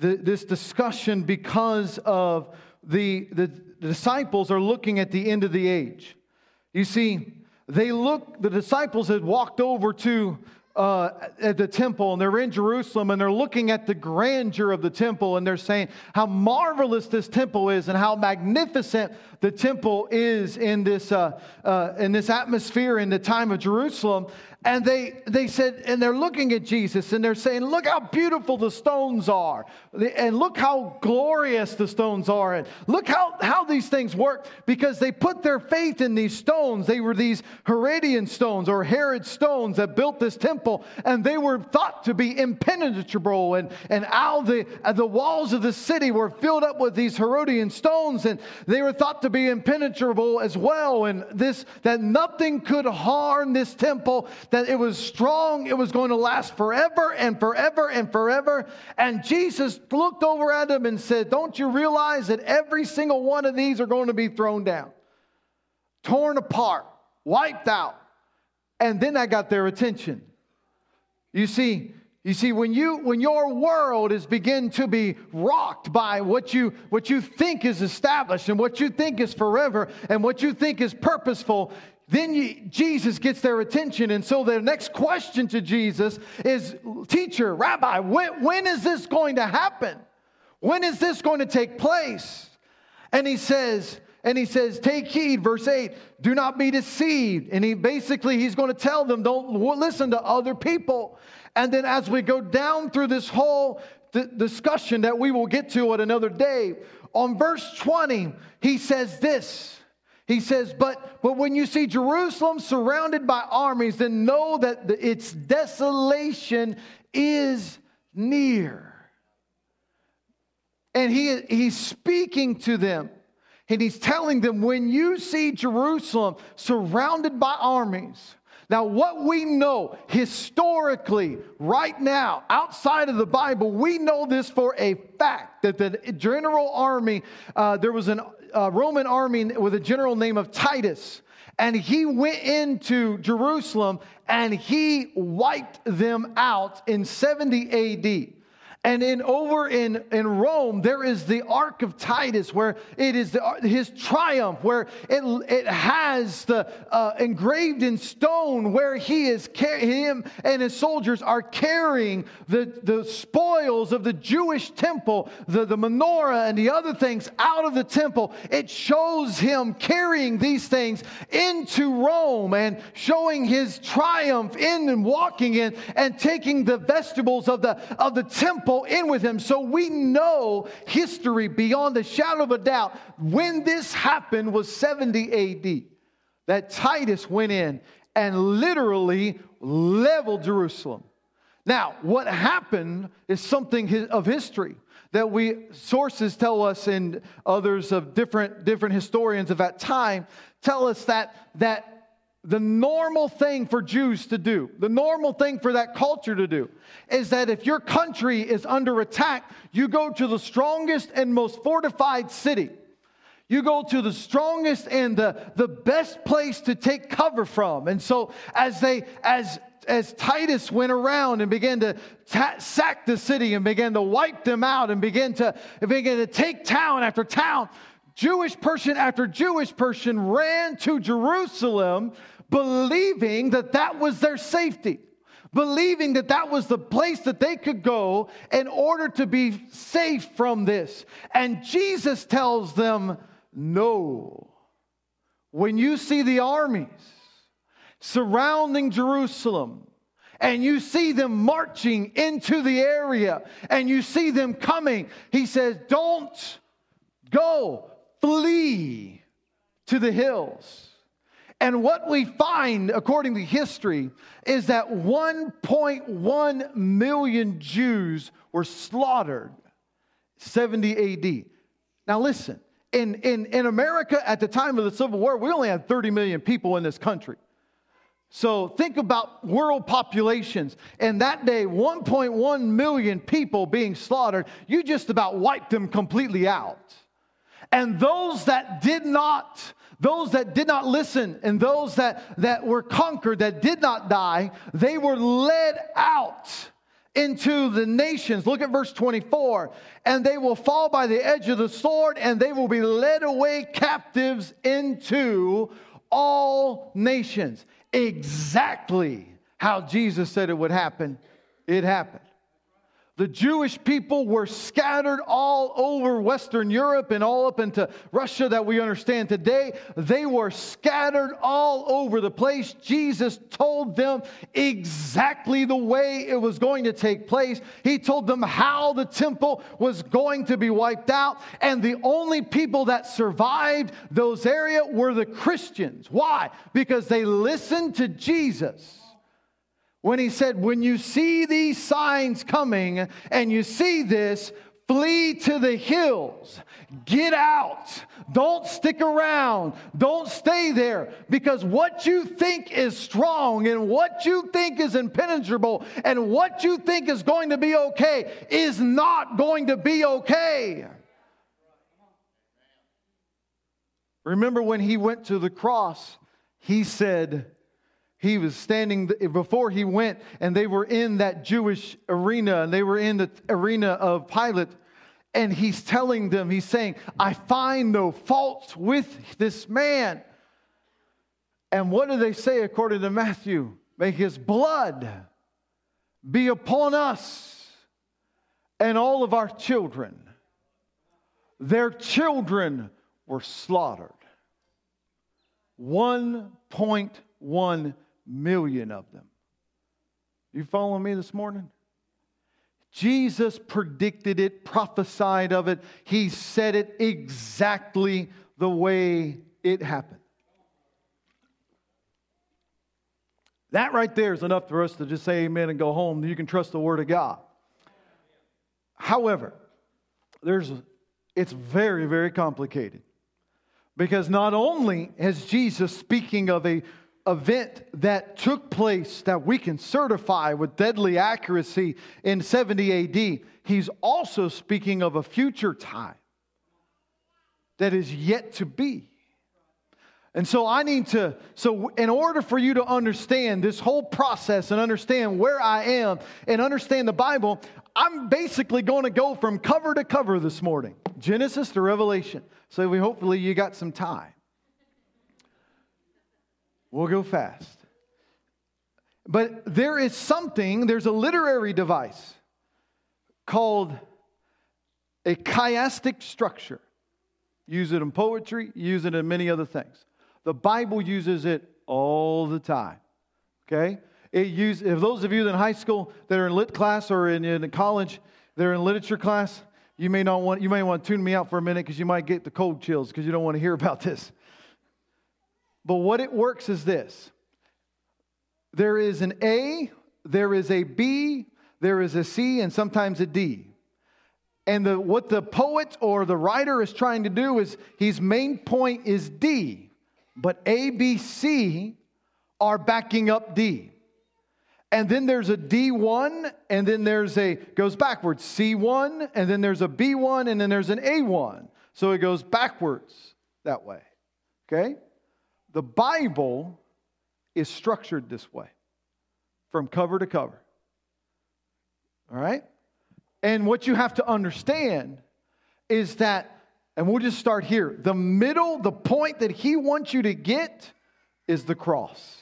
discussion because of the disciples are looking at the end of the age. You see, the disciples had walked over to at the temple, and they're in Jerusalem, and they're looking at the grandeur of the temple, and they're saying how marvelous this temple is and how magnificent the temple is in this atmosphere in the time of Jerusalem. And they said, and they're looking at Jesus, and they're saying, look how beautiful the stones are, and look how glorious the stones are, and look how these things work, because they put their faith in these stones. They were these Herodian stones, or Herod stones, that built this temple, and they were thought to be impenetrable, and how the walls of the city were filled up with these Herodian stones, and they were thought to be impenetrable as well, and this, that nothing could harm this temple, that it was strong, it was going to last forever and forever and forever. And Jesus looked over at him and said, don't you realize that every single one of these are going to be thrown down, torn apart, wiped out? And then I got their attention. You see, when your world is begin to be rocked by what you think is established and what you think is forever and what you think is purposeful, then Jesus gets their attention. And so their next question to Jesus is, teacher, rabbi, when is this going to happen? When is this going to take place? And he says, take heed, verse 8, do not be deceived. And he's going to tell them, don't listen to other people. And then as we go down through this whole discussion that we will get to at another day, on verse 20, he says this. He says, but when you see Jerusalem surrounded by armies, then know that its desolation is near. And he's speaking to them, and he's telling them, when you see Jerusalem surrounded by armies. Now, what we know historically, right now, outside of the Bible, we know this for a fact, that the general army, there was a Roman army with a general named of Titus, and he went into Jerusalem and he wiped them out in 70 AD. And over in Rome, there is the Arch of Titus, where it is his triumph, where it has the engraved in stone, where him and his soldiers are carrying the spoils of the Jewish temple, the menorah and the other things out of the temple. It shows him carrying these things into Rome and showing his triumph in and walking in and taking the vestibles of the temple in with him. So we know history beyond the shadow of a doubt. When this happened was 70 AD, that Titus went in and literally leveled Jerusalem. Now, what happened is something of history that sources tell us, and others of different historians of that time tell us that the normal thing for Jews to do, the normal thing for that culture to do, is that if your country is under attack, you go to the strongest and most fortified city. You go to the strongest and the best place to take cover from. And so as Titus went around and began to sack the city and began to wipe them out and began to take town after town, Jewish person after Jewish person ran to Jerusalem, believing that that was their safety, believing that that was the place that they could go in order to be safe from this. And Jesus tells them, no. When you see the armies surrounding Jerusalem, and you see them marching into the area, and you see them coming, he says, don't go. Flee to the hills. And what we find, according to history, is that 1.1 million Jews were slaughtered 70 AD. Now listen, in America at the time of the Civil War, we only had 30 million people in this country. So think about world populations. And that day, 1.1 million people being slaughtered, you just about wiped them completely out. And those that did not listen, and those that were conquered, that did not die, they were led out into the nations. Look at verse 24. And they will fall by the edge of the sword, and they will be led away captives into all nations. Exactly how Jesus said it would happen, it happened. The Jewish people were scattered all over Western Europe and all up into Russia that we understand today. They were scattered all over the place. Jesus told them exactly the way it was going to take place. He told them how the temple was going to be wiped out. And the only people that survived those areas were the Christians. Why? Because they listened to Jesus. When he said, when you see these signs coming and you see this, flee to the hills. Get out. Don't stick around. Don't stay there. Because what you think is strong and what you think is impenetrable and what you think is going to be okay is not going to be okay. Remember when he went to the cross, he said, he was standing before he went, and they were in that Jewish arena, and they were in the arena of Pilate. And he's telling them, he's saying, I find no fault with this man. And what do they say according to Matthew? May his blood be upon us and all of our children. Their children were slaughtered. 1.1 million of them. You following me this morning? Jesus predicted it, prophesied of it. He said it exactly the way it happened. That right there is enough for us to just say amen and go home. You can trust the Word of God. However, it's very, very complicated. Because not only is Jesus speaking of a event that took place that we can certify with deadly accuracy in 70 AD, he's also speaking of a future time that is yet to be. And so in order for you to understand this whole process and understand where I am and understand the Bible, I'm basically going to go from cover to cover this morning, Genesis to Revelation. So hopefully you got some time. We'll go fast. But there's a literary device called a chiastic structure. Use it in poetry, use it in many other things. The Bible uses it all the time, okay? If those of you in high school that are in lit class or in college, they're in literature class, you may want to tune me out for a minute because you might get the cold chills because you don't want to hear about this. But what it works is this. There is an A, there is a B, there is a C, and sometimes a D. And what the poet or the writer is trying to do is his main point is D, but A, B, C are backing up D. And then there's a D1, and then goes backwards, C1, and then there's a B1, and then there's an A1. So it goes backwards that way, okay? The Bible is structured this way, from cover to cover, all right? And what you have to understand is that, and we'll just start here, the point that he wants you to get is the cross.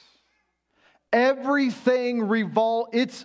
Everything revolves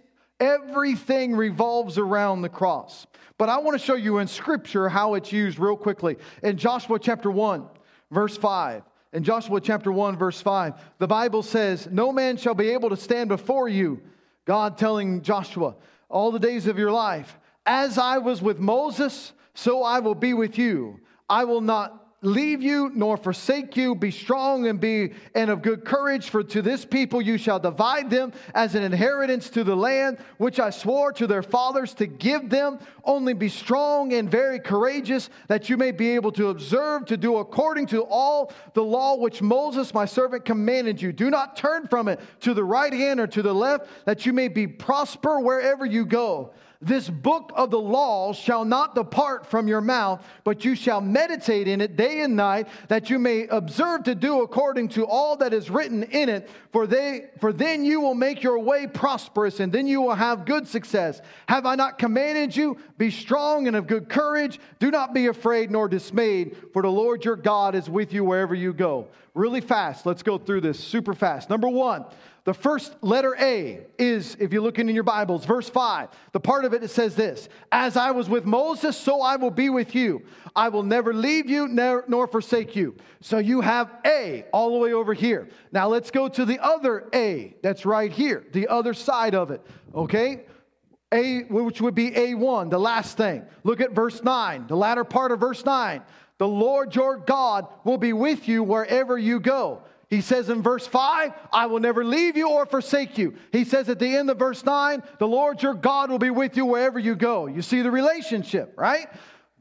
around the cross. But I want to show you in Scripture how it's used real quickly. In Joshua chapter 1, verse 5. In Joshua chapter 1, verse 5, the Bible says, no man shall be able to stand before you, God telling Joshua, all the days of your life. As I was with Moses, so I will be with you. I will not leave you nor forsake you. Be strong and be and of good courage, for to this people you shall divide them as an inheritance to the land which I swore to their fathers to give them. Only be strong and very courageous, that you may be able to observe to do according to all the law which Moses my servant commanded you. Do not turn from it to the right hand or to the left, that you may be prosper wherever you go. This book of the law shall not depart from your mouth, but you shall meditate in it day and night, that you may observe to do according to all that is written in it. For then you will make your way prosperous, and then you will have good success. Have I not commanded you? Be strong and of good courage. Do not be afraid nor dismayed, for the Lord your God is with you wherever you go. Really fast. Let's go through this super fast. Number one, the first letter A is, if you're looking in your Bibles, verse 5. The part of it that says this: as I was with Moses, so I will be with you. I will never leave you nor forsake you. So you have A all the way over here. Now let's go to the other A that's right here, the other side of it, okay? A, which would be A1, the last thing. Look at verse 9, the latter part of verse 9. The Lord your God will be with you wherever you go. He says in verse 5, I will never leave you or forsake you. He says at the end of verse 9, the Lord your God will be with you wherever you go. You see the relationship, right?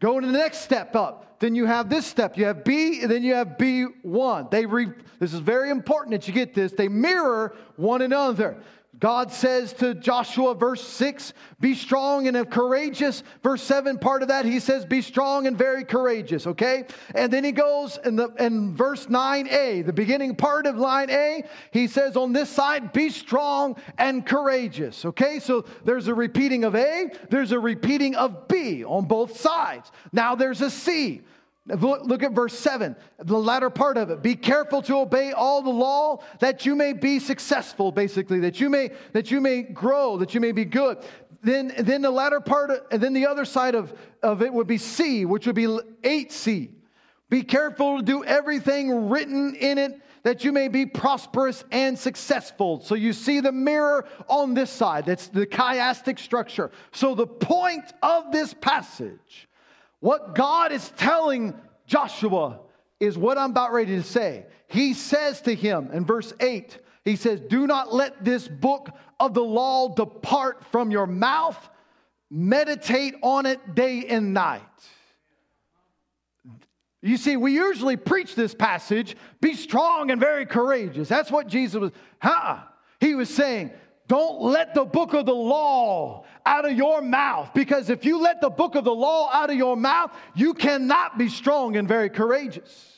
Go to the next step up. Then you have this step. You have B, and then you have B1. This is very important that you get this. They mirror one another. God says to Joshua, verse 6, be strong and courageous. Verse 7, part of that, he says, be strong and very courageous, okay? And then he goes in verse 9a, the beginning part of line A, he says on this side, be strong and courageous, okay? So there's a repeating of A, there's a repeating of B on both sides. Now there's a C. Look at verse 7, the latter part of it. Be careful to obey all the law, that you may be successful, basically, that you may grow, that you may be good. Then the latter part, and then the other side of it would be C, which would be 8C. Be careful to do everything written in it, that you may be prosperous and successful. So you see the mirror on this side. That's the chiastic structure. So the point of this passage, what God is telling Joshua, is what I'm about ready to say. He says to him in verse 8, he says, do not let this book of the law depart from your mouth. Meditate on it day and night. You see, we usually preach this passage, be strong and very courageous. That's what Jesus was, he was saying. Don't let the book of the law out of your mouth, because if you let the book of the law out of your mouth, you cannot be strong and very courageous.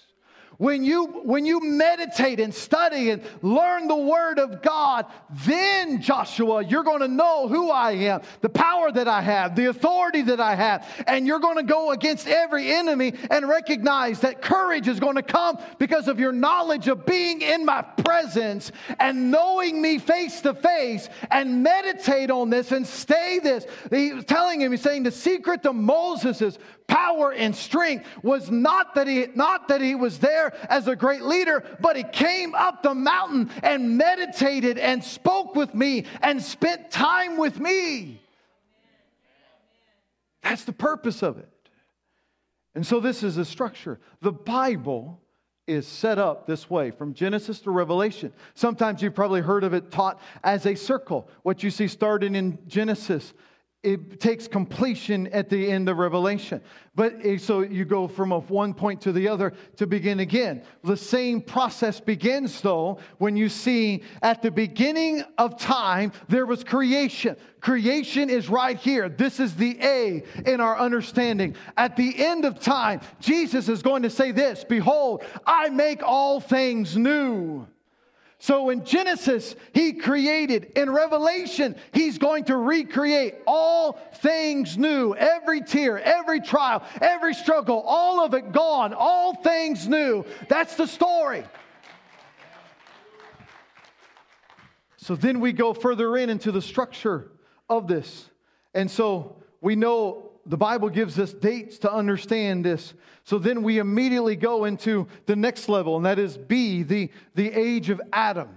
When you meditate and study and learn the Word of God, then, Joshua, you're going to know who I am, the power that I have, the authority that I have, and you're going to go against every enemy and recognize that courage is going to come because of your knowledge of being in my presence and knowing me face to face, and meditate on this and stay this. He was telling him, he's saying, the secret to Moses' power and strength was not that he was there as a great leader, but he came up the mountain and meditated and spoke with me and spent time with me. That's the purpose of it. And so this is the structure. The Bible is set up this way from Genesis to Revelation. Sometimes you've probably heard of it taught as a circle. What you see starting in Genesis, it takes completion at the end of Revelation. But so you go from one point to the other to begin again. The same process begins, though, when you see at the beginning of time, there was creation. Creation is right here. This is the A in our understanding. At the end of time, Jesus is going to say this: behold, I make all things new. So in Genesis, he created. In Revelation, he's going to recreate all things new. Every tear, every trial, every struggle, all of it gone. All things new. That's the story. So then we go further into the structure of this. And so we know the Bible gives us dates to understand this. So then we immediately go into the next level, and that is B, the age of Adam.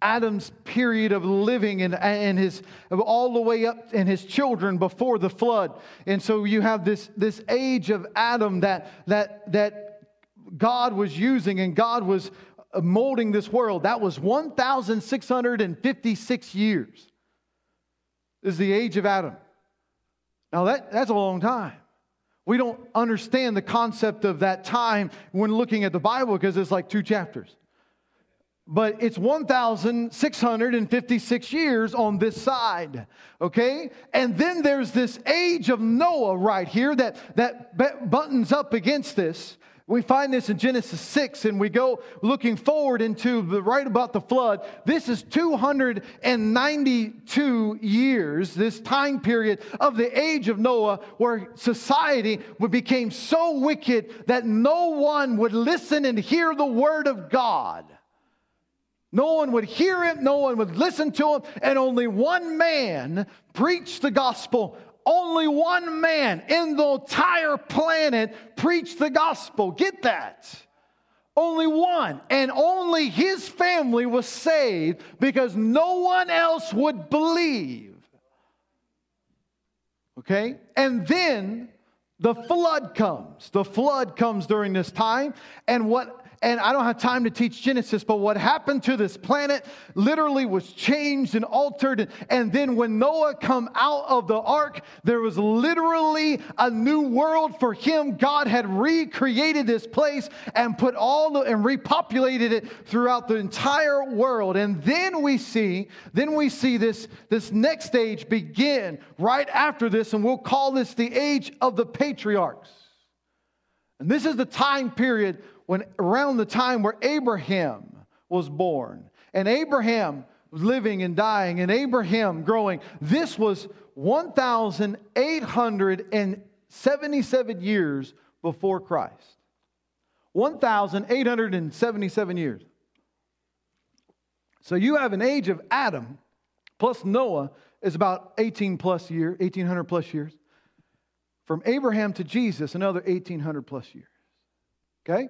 Adam's period of living and his all the way up, and his children before the flood. And so you have this age of Adam that God was using and God was molding this world. That was 1,656 years. This is the age of Adam. Now that's a long time. We don't understand the concept of that time when looking at the Bible because it's like 2 chapters. But it's 1,656 years on this side, okay? And then there's this age of Noah right here that buttons up against this. We find this in Genesis 6, and we go looking forward into the right about the flood. This is 292 years, this time period of the age of Noah, where society became so wicked that no one would listen and hear the word of God. No one would hear him, no one would listen to him, and only one man preached the gospel. Only one man in the entire planet preached the gospel. Get that? Only one. And only his family was saved because no one else would believe. Okay? And then the flood comes. The flood comes during this time. And I don't have time to teach Genesis, but what happened to this planet literally was changed and altered. And then when Noah came out of the ark, there was literally a new world for him. God had recreated this place and repopulated it throughout the entire world. And then we see this next age begin right after this, and we'll call this the age of the patriarchs. And this is the time period when around the time where Abraham was born, and Abraham was living and dying, and Abraham growing. This was 1,877 years before Christ. 1,877 years. So you have an age of Adam plus Noah is about 1,800 plus years. From Abraham to Jesus, another 1,800 plus years. Okay?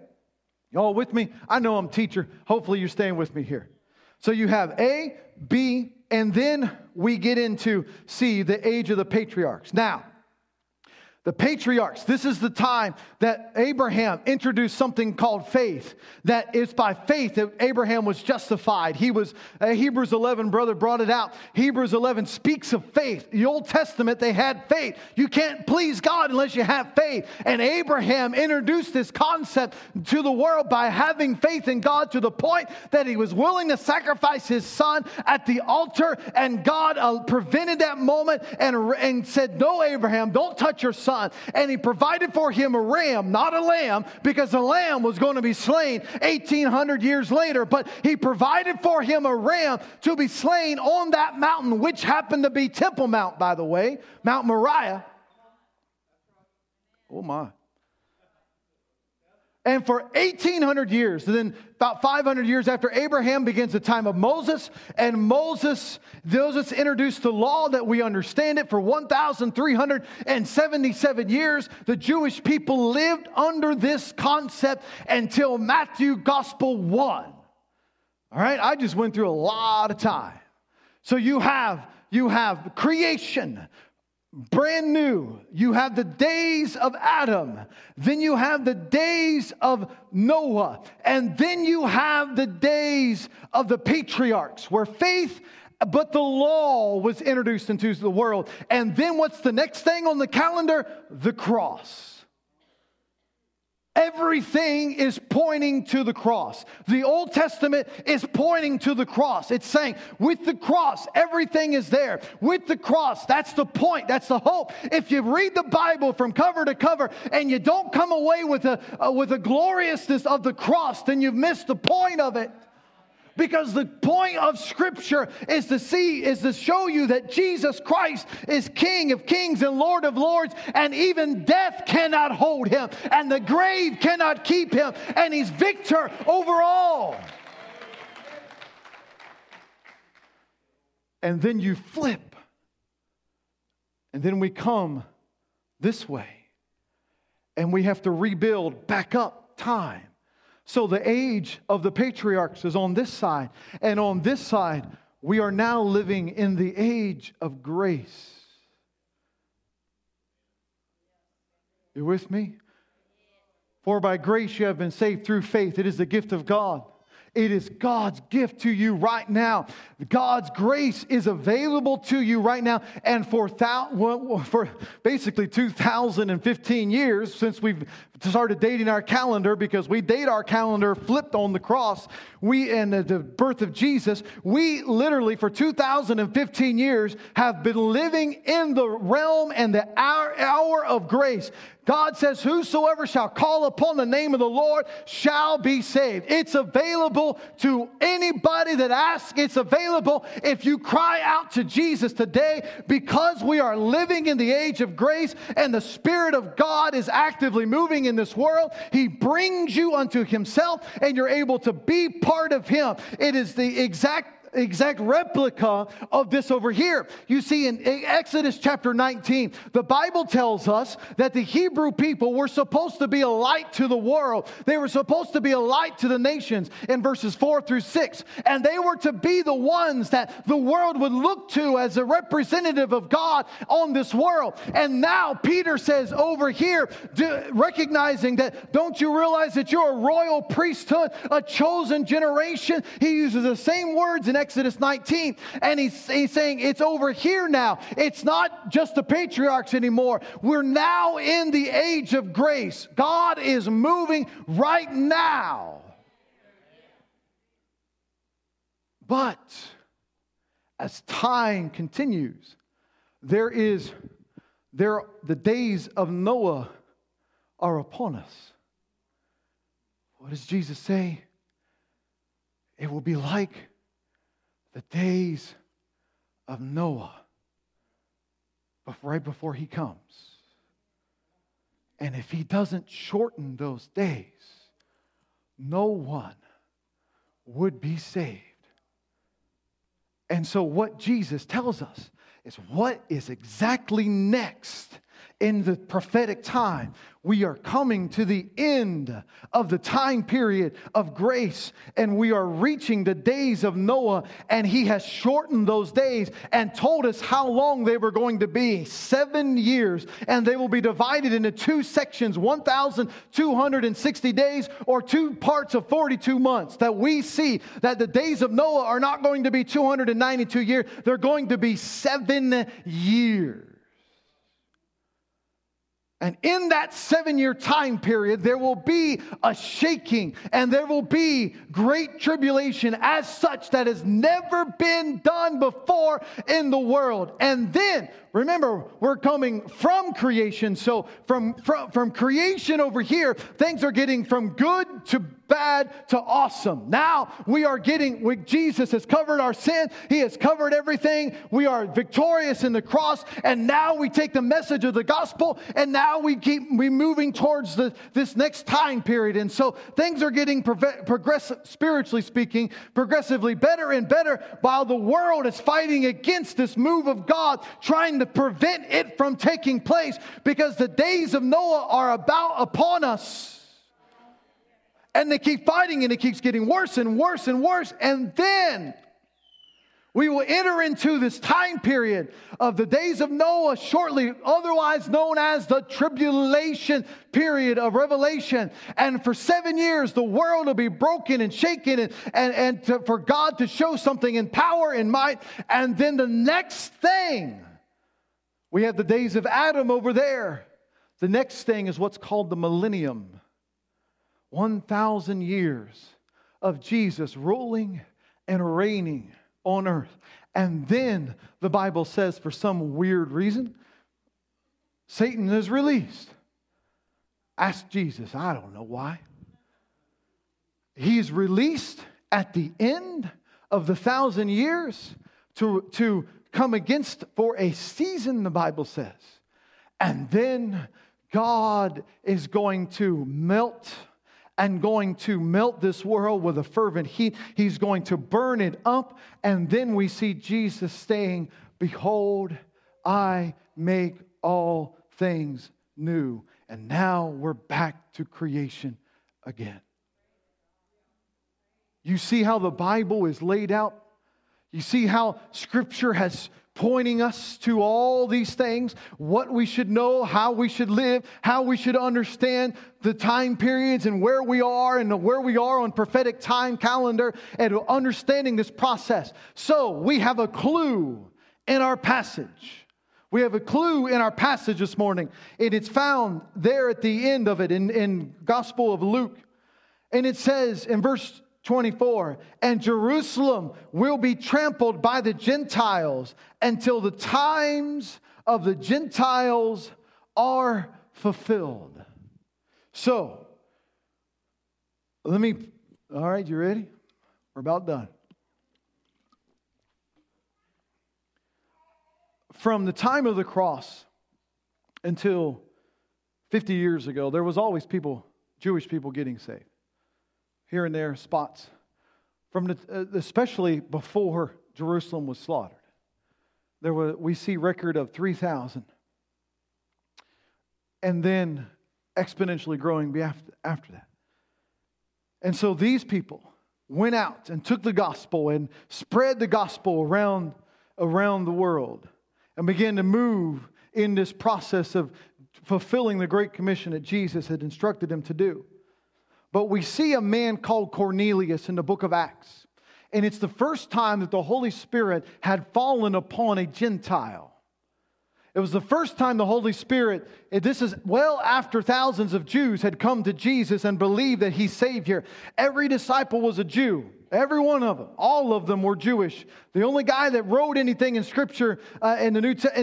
Y'all with me? I know I'm a teacher. Hopefully you're staying with me here. So you have A, B, and then we get into C, the age of the patriarchs. Now, the patriarchs, this is the time that Abraham introduced something called faith. That it's by faith that Abraham was justified. He was, Hebrews 11, brother brought it out. Hebrews 11 speaks of faith. The Old Testament, they had faith. You can't please God unless you have faith. And Abraham introduced this concept to the world by having faith in God to the point that he was willing to sacrifice his son at the altar. And God prevented that moment and said, no, Abraham, don't touch your son. And he provided for him a ram, not a lamb, because the lamb was going to be slain 1,800 years later. But he provided for him a ram to be slain on that mountain, which happened to be Temple Mount, by the way, Mount Moriah. Oh, my. And for 1,800 years, and then about 500 years after Abraham begins the time of Moses, and Moses introduced the law that we understand it for 1,377 years. The Jewish people lived under this concept until Matthew Gospel 1. All right, I just went through a lot of time. So you have creation. Brand new. You have the days of Adam. Then you have the days of Noah. And then you have the days of the patriarchs where faith, but the law was introduced into the world. And then what's the next thing on the calendar? The cross. Everything is pointing to the cross. The Old Testament is pointing to the cross. It's saying, with the cross, everything is there. With the cross, that's the point. That's the hope. If you read the Bible from cover to cover and you don't come away with a gloriousness of the cross, then you've missed the point of it. Because the point of Scripture is to show you that Jesus Christ is King of kings and Lord of lords, and even death cannot hold him, and the grave cannot keep him, and he's victor over all. And then you flip, and then we come this way, and we have to rebuild back up time. So the age of the patriarchs is on this side. And on this side, we are now living in the age of grace. You with me? For by grace you have been saved through faith. It is the gift of God. It is God's gift to you right now. God's grace is available to you right now. And for basically 2015 years, since we've started dating our calendar, because we date our calendar flipped on the cross, and the birth of Jesus, we literally for 2015 years have been living in the realm and the hour of grace. God says, whosoever shall call upon the name of the Lord shall be saved. It's available to anybody that asks. It's available if you cry out to Jesus today, because we are living in the age of grace and the Spirit of God is actively moving in this world. He brings you unto Himself and you're able to be part of Him. It is the exact replica of this over here. You see, in Exodus chapter 19, the Bible tells us that the Hebrew people were supposed to be a light to the world. They were supposed to be a light to the nations in verses 4 through 6. And they were to be the ones that the world would look to as a representative of God on this world. And now Peter says over here, recognizing that, don't you realize that you're a royal priesthood, a chosen generation? He uses the same words in Exodus 19, and he's saying it's over here now. It's not just the patriarchs anymore. We're now in the age of grace. God is moving right now. But as time continues, the days of Noah are upon us. What does Jesus say? It will be like the days of Noah, right before he comes. And if he doesn't shorten those days, no one would be saved. And so what Jesus tells us is what is exactly next in the prophetic time. We are coming to the end of the time period of grace, and we are reaching the days of Noah, and he has shortened those days and told us how long they were going to be, 7 years, and they will be divided into two sections, 1,260 days or two parts of 42 months, that we see that the days of Noah are not going to be 292 years. They're going to be 7 years. And in that 7-year time period, there will be a shaking and there will be great tribulation as such that has never been done before in the world. And then, remember, we're coming from creation. So from creation over here, things are getting from good to bad to awesome. Now we are getting, Jesus has covered our sin. He has covered everything. We are victorious in the cross. And now we take the message of the gospel. And now we're moving towards this next time period. And so things are getting progressive, spiritually speaking, progressively better and better, while the world is fighting against this move of God, trying to prevent it from taking place, because the days of Noah are about upon us. And they keep fighting, and it keeps getting worse and worse and worse. And then we will enter into this time period of the days of Noah shortly, otherwise known as the tribulation period of Revelation. And for 7 years, the world will be broken and shaken, and for God to show something in power and might. And then the next thing, we have the days of Adam over there. The next thing is what's called the millennium. 1,000 years of Jesus ruling and reigning on earth. And then the Bible says, for some weird reason, Satan is released. Ask Jesus. I don't know why. He's released at the end of the 1,000 years to come against for a season, the Bible says. And then God is going to melt this world with a fervent heat. He's going to burn it up. And then we see Jesus saying, behold, I make all things new. And now we're back to creation again. You see how the Bible is laid out? You see how Scripture has pointing us to all these things, what we should know, how we should live, how we should understand the time periods and where we are on prophetic time calendar and understanding this process. So we have a clue in our passage. We have a clue in our passage this morning, and it's found there at the end of it in Gospel of Luke. And it says in verse 24, and Jerusalem will be trampled by the Gentiles until the times of the Gentiles are fulfilled. So, all right, you ready? We're about done. From the time of the cross until 50 years ago, there was always Jewish people getting saved. Here and there, spots, from especially before Jerusalem was slaughtered. We see record of 3,000, and then exponentially growing after that. And so these people went out and took the gospel and spread the gospel around the world, and began to move in this process of fulfilling the Great Commission that Jesus had instructed them to do. But we see a man called Cornelius in the book of Acts. And it's the first time that the Holy Spirit had fallen upon a Gentile. It was the first time the Holy Spirit, this is well after thousands of Jews had come to Jesus and believed that He's Savior. Every disciple was a Jew. Every one of them. All of them were Jewish. The only guy that wrote anything in Scripture, in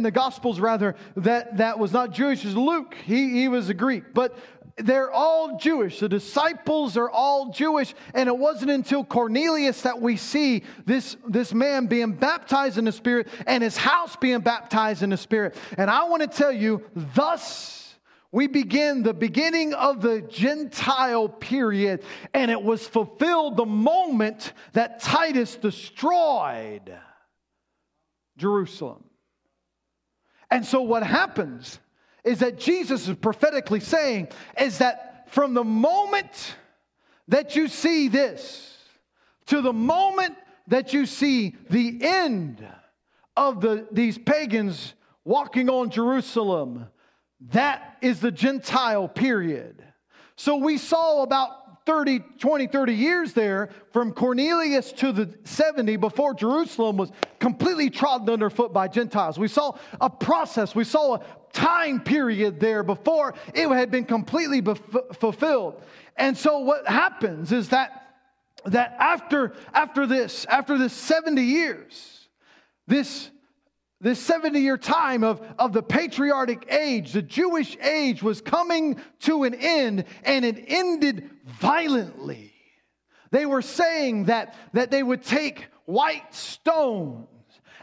the Gospels rather, that was not Jewish is Luke. He was a Greek. But they're all Jewish. The disciples are all Jewish. And it wasn't until Cornelius that we see this man being baptized in the Spirit and his house being baptized in the Spirit. And I want to tell you, thus we begin the beginning of the Gentile period. And it was fulfilled the moment that Titus destroyed Jerusalem. And so what happens is that Jesus is prophetically saying is that from the moment that you see this to the moment that you see the end of these pagans walking on Jerusalem, that is the Gentile period. So we saw about 30 years there from Cornelius to the 70 before Jerusalem was completely trodden underfoot by Gentiles. We saw a process. We saw a time period there before it had been completely fulfilled. And so what happens is that after this 70 years, this 70-year time of the patriarchal age, the Jewish age was coming to an end, and it ended violently. They were saying that they would take white stones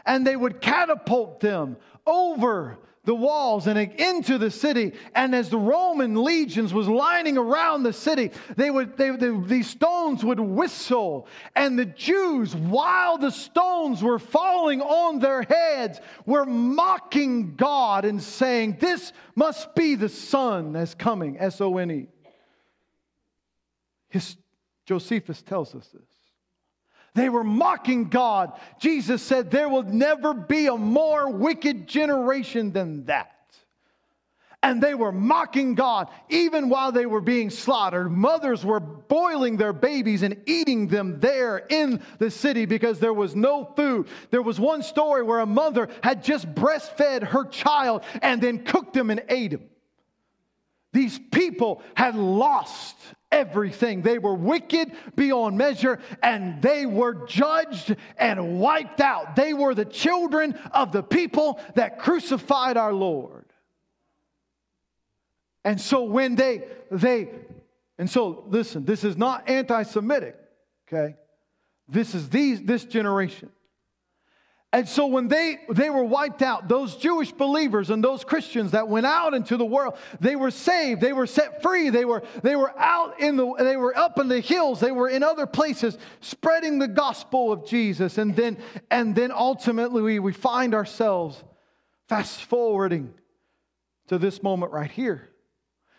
and they would catapult them over the walls and into the city, and as the Roman legions was lining around the city, these stones would whistle, and the Jews, while the stones were falling on their heads, were mocking God and saying, "This must be the Son that's coming." S-O-N-E. Josephus tells us this. They were mocking God. Jesus said, there will never be a more wicked generation than that. And they were mocking God even while they were being slaughtered. Mothers were boiling their babies and eating them there in the city because there was no food. There was one story where a mother had just breastfed her child and then cooked him and ate him. These people had lost everything. They were wicked beyond measure, and they were judged and wiped out. They were the children of the people that crucified our Lord. And so when listen, this is not anti-Semitic, okay? This is this generation. And so when they were wiped out, those Jewish believers and those Christians that went out into the world, they were saved, they were set free, they were out they were up in the hills, they were in other places spreading the gospel of Jesus. And then ultimately we find ourselves fast forwarding to this moment right here.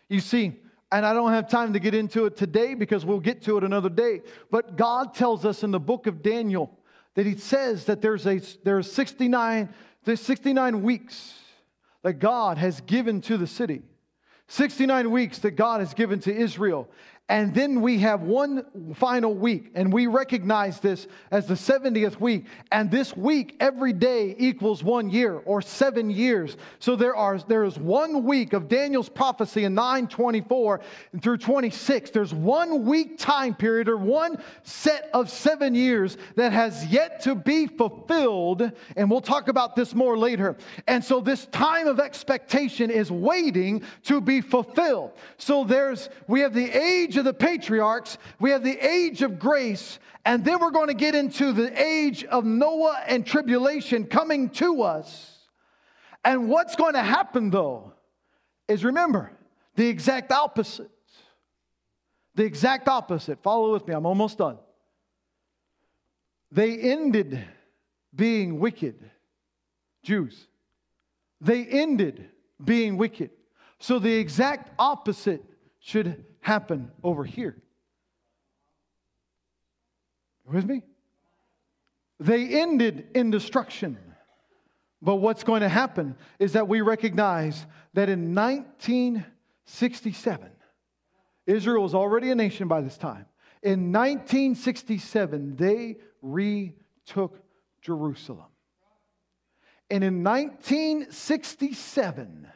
You see, and I don't have time to get into it today because we'll get to it another day. But God tells us in the book of Daniel that he says that there's 69 weeks that God has given to the city. 69 weeks that God has given to Israel. And then we have one final week, and we recognize this as the 70th week. And this week, every day equals 1 year or 7 years. So there is 1 week of Daniel's prophecy in 9:24 through 26. There's 1 week time period or one set of 7 years that has yet to be fulfilled. And we'll talk about this more later. And so this time of expectation is waiting to be fulfilled. So we have the age of the patriarchs, we have the age of grace, and then we're going to get into the age of Noah and tribulation coming to us. And what's going to happen, though, is, remember, the exact opposite. The exact opposite. Follow with me. I'm almost done. They ended being wicked. Jews. They ended being wicked. So the exact opposite should happen over here. You with me? They ended in destruction. But what's going to happen is that we recognize that in 1967, Israel was already a nation by this time. In 1967, they retook Jerusalem. And in 1967,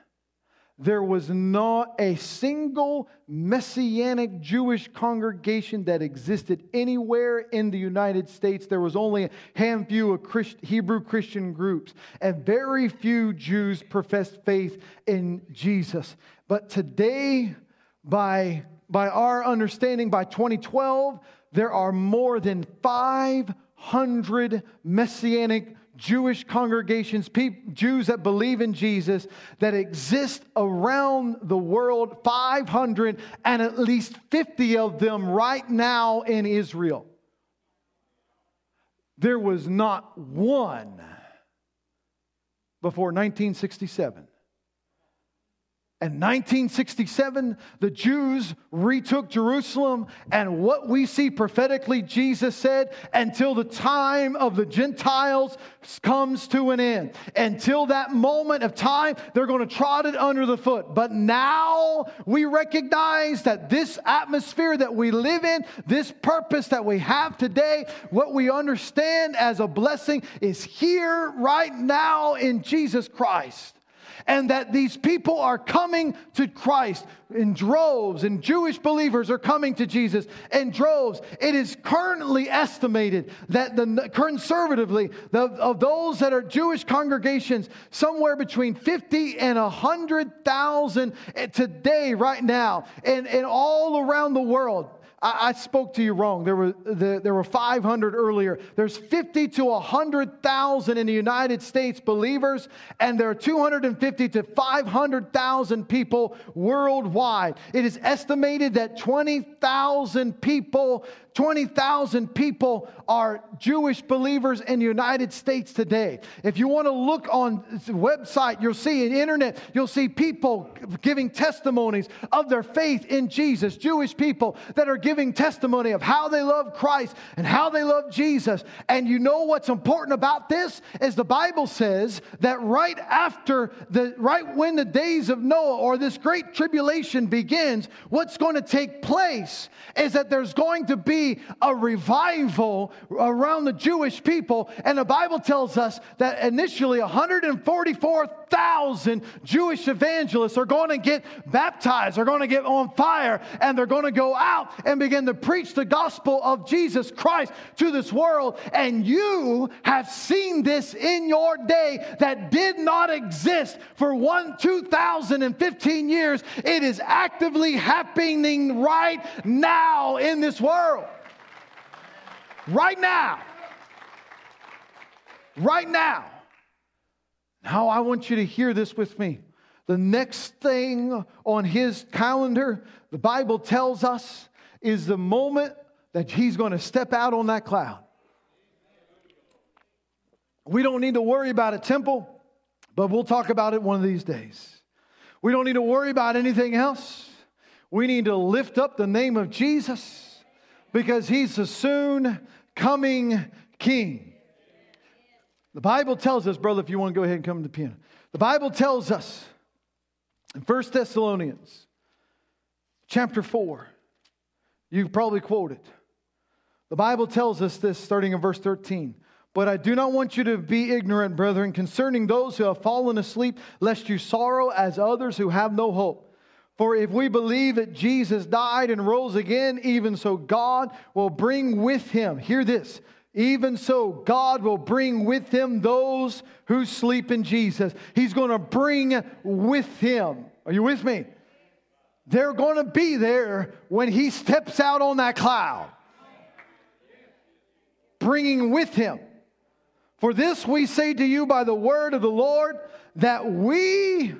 there was not a single Messianic Jewish congregation that existed anywhere in the United States. There was only a handful of Hebrew Christian groups, and very few Jews professed faith in Jesus. But today, by our understanding, by 2012, there are more than 500 Messianic Jewish congregations, Jews that believe in Jesus, that exist around the world, 500, and at least 50 of them right now in Israel. There was not one before 1967. In 1967, the Jews retook Jerusalem, and what we see prophetically, Jesus said, until the time of the Gentiles comes to an end. Until that moment of time, they're going to trod it under the foot. But now we recognize that this atmosphere that we live in, this purpose that we have today, what we understand as a blessing is here right now in Jesus Christ. And that these people are coming to Christ in droves, and Jewish believers are coming to Jesus in droves. It is currently estimated that conservatively, of those that are Jewish congregations, somewhere between 50 and 100,000 today, right now, and all around the world. I spoke to you wrong. There were 500 earlier. There's 50 to 100,000 in the United States believers, and there are 250 to 500,000 people worldwide. It is estimated that 20,000 people are Jewish believers in the United States today. If you want to look on the website, you'll see on the internet, you'll see people giving testimonies of their faith in Jesus. Jewish people that are giving testimony of how they love Christ and how they love Jesus. And you know what's important about this is the Bible says that right when the days of Noah or this great tribulation begins, what's going to take place is that there's going to be a revival around the Jewish people. And the Bible tells us that initially 144,000 Jewish evangelists are going to get baptized, are going to get on fire, and they're going to go out and begin to preach the gospel of Jesus Christ to this world. And you have seen this in your day that did not exist for 2,015 years. It is actively happening right now in this world. Right now. Right now. Now I want you to hear this with me. The next thing on his calendar, the Bible tells us, is the moment that he's going to step out on that cloud. We don't need to worry about a temple, but we'll talk about it one of these days. We don't need to worry about anything else. We need to lift up the name of Jesus, because he's a soon coming king. The Bible tells us, brother, if you want to go ahead and come to the piano. The Bible tells us in 1 Thessalonians chapter 4, you probably quote it. The Bible tells us this starting in verse 13. But I do not want you to be ignorant, brethren, concerning those who have fallen asleep, lest you sorrow as others who have no hope. For if we believe that Jesus died and rose again, even so God will bring with him, hear this, even so God will bring with him those who sleep in Jesus. He's going to bring with him. Are you with me? They're going to be there when he steps out on that cloud, bringing with him. For this we say to you by the word of the Lord, that we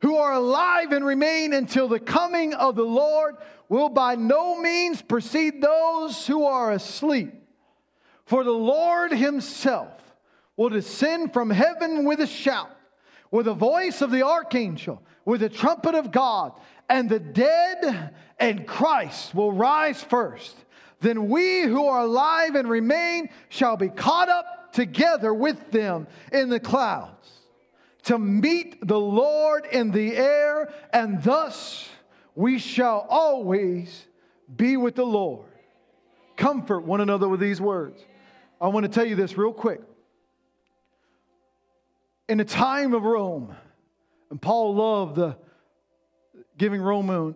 who are alive and remain until the coming of the Lord will by no means precede those who are asleep. For the Lord himself will descend from heaven with a shout, with the voice of the archangel, with the trumpet of God, and the dead and Christ will rise first. Then we who are alive and remain shall be caught up together with them in the clouds to meet the Lord in the air, and thus we shall always be with the Lord. Comfort one another with these words. I want to tell you this real quick. In the time of Rome, and Paul loved giving Roman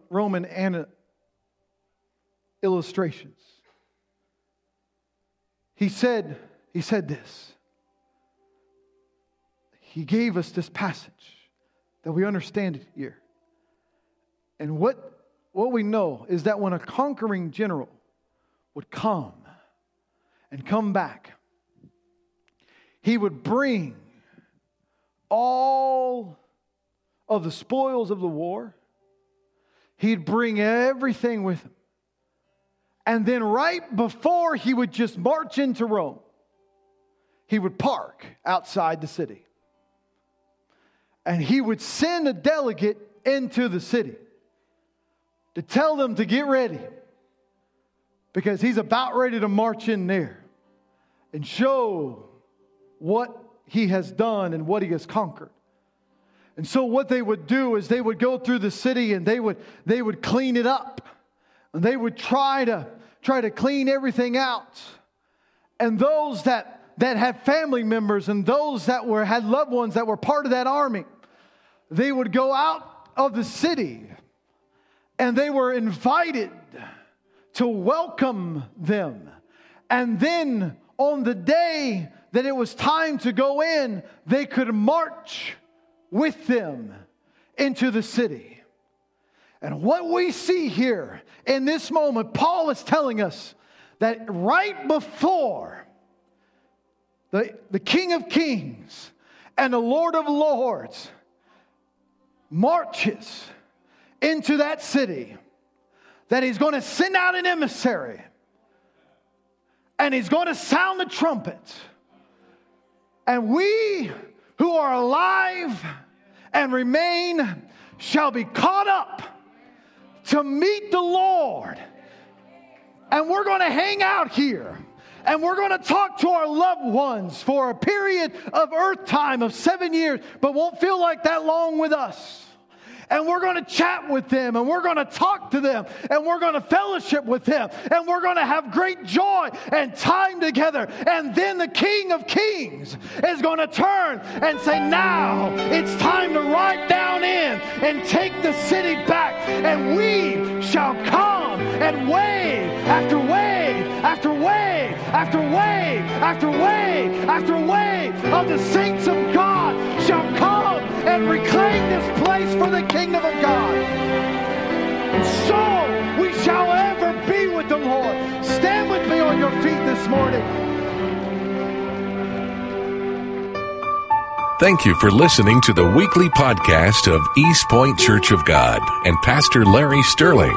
illustrations. He said this. He gave us this passage that we understand it here. And what we know is that when a conquering general would come and come back, he would bring all of the spoils of the war. He'd bring everything with him. And then right before he would just march into Rome, he would park outside the city. And he would send a delegate into the city to tell them to get ready, because he's about ready to march in there and show what he has done and what he has conquered. And so what they would do is they would go through the city and they would clean it up. And they would try to clean everything out. And those that had family members and those that had loved ones that were part of that army, they would go out of the city and they were invited to welcome them. And then on the day that it was time to go in, they could march with them into the city. And what we see here in this moment, Paul is telling us that right before the King of Kings and the Lord of Lords marches into that city, that he's going to send out an emissary and he's going to sound the trumpet. And we who are alive and remain shall be caught up to meet the Lord. And we're going to hang out here. And we're going to talk to our loved ones for a period of earth time of 7 years. But won't feel like that long with us. And we're going to chat with them. And we're going to talk to them. And we're going to fellowship with them. And we're going to have great joy and time together. And then the King of Kings is going to turn and say, now it's time to ride down in and take the city back. And we shall come and wave after wave after wave after wave after wave after wave of the saints of God shall come and reclaim this place for the kingdom of God. And so we shall ever be with the Lord. Stand with me on your feet this morning. Thank you for listening to the weekly podcast of East Point Church of God and Pastor Larry Sterling.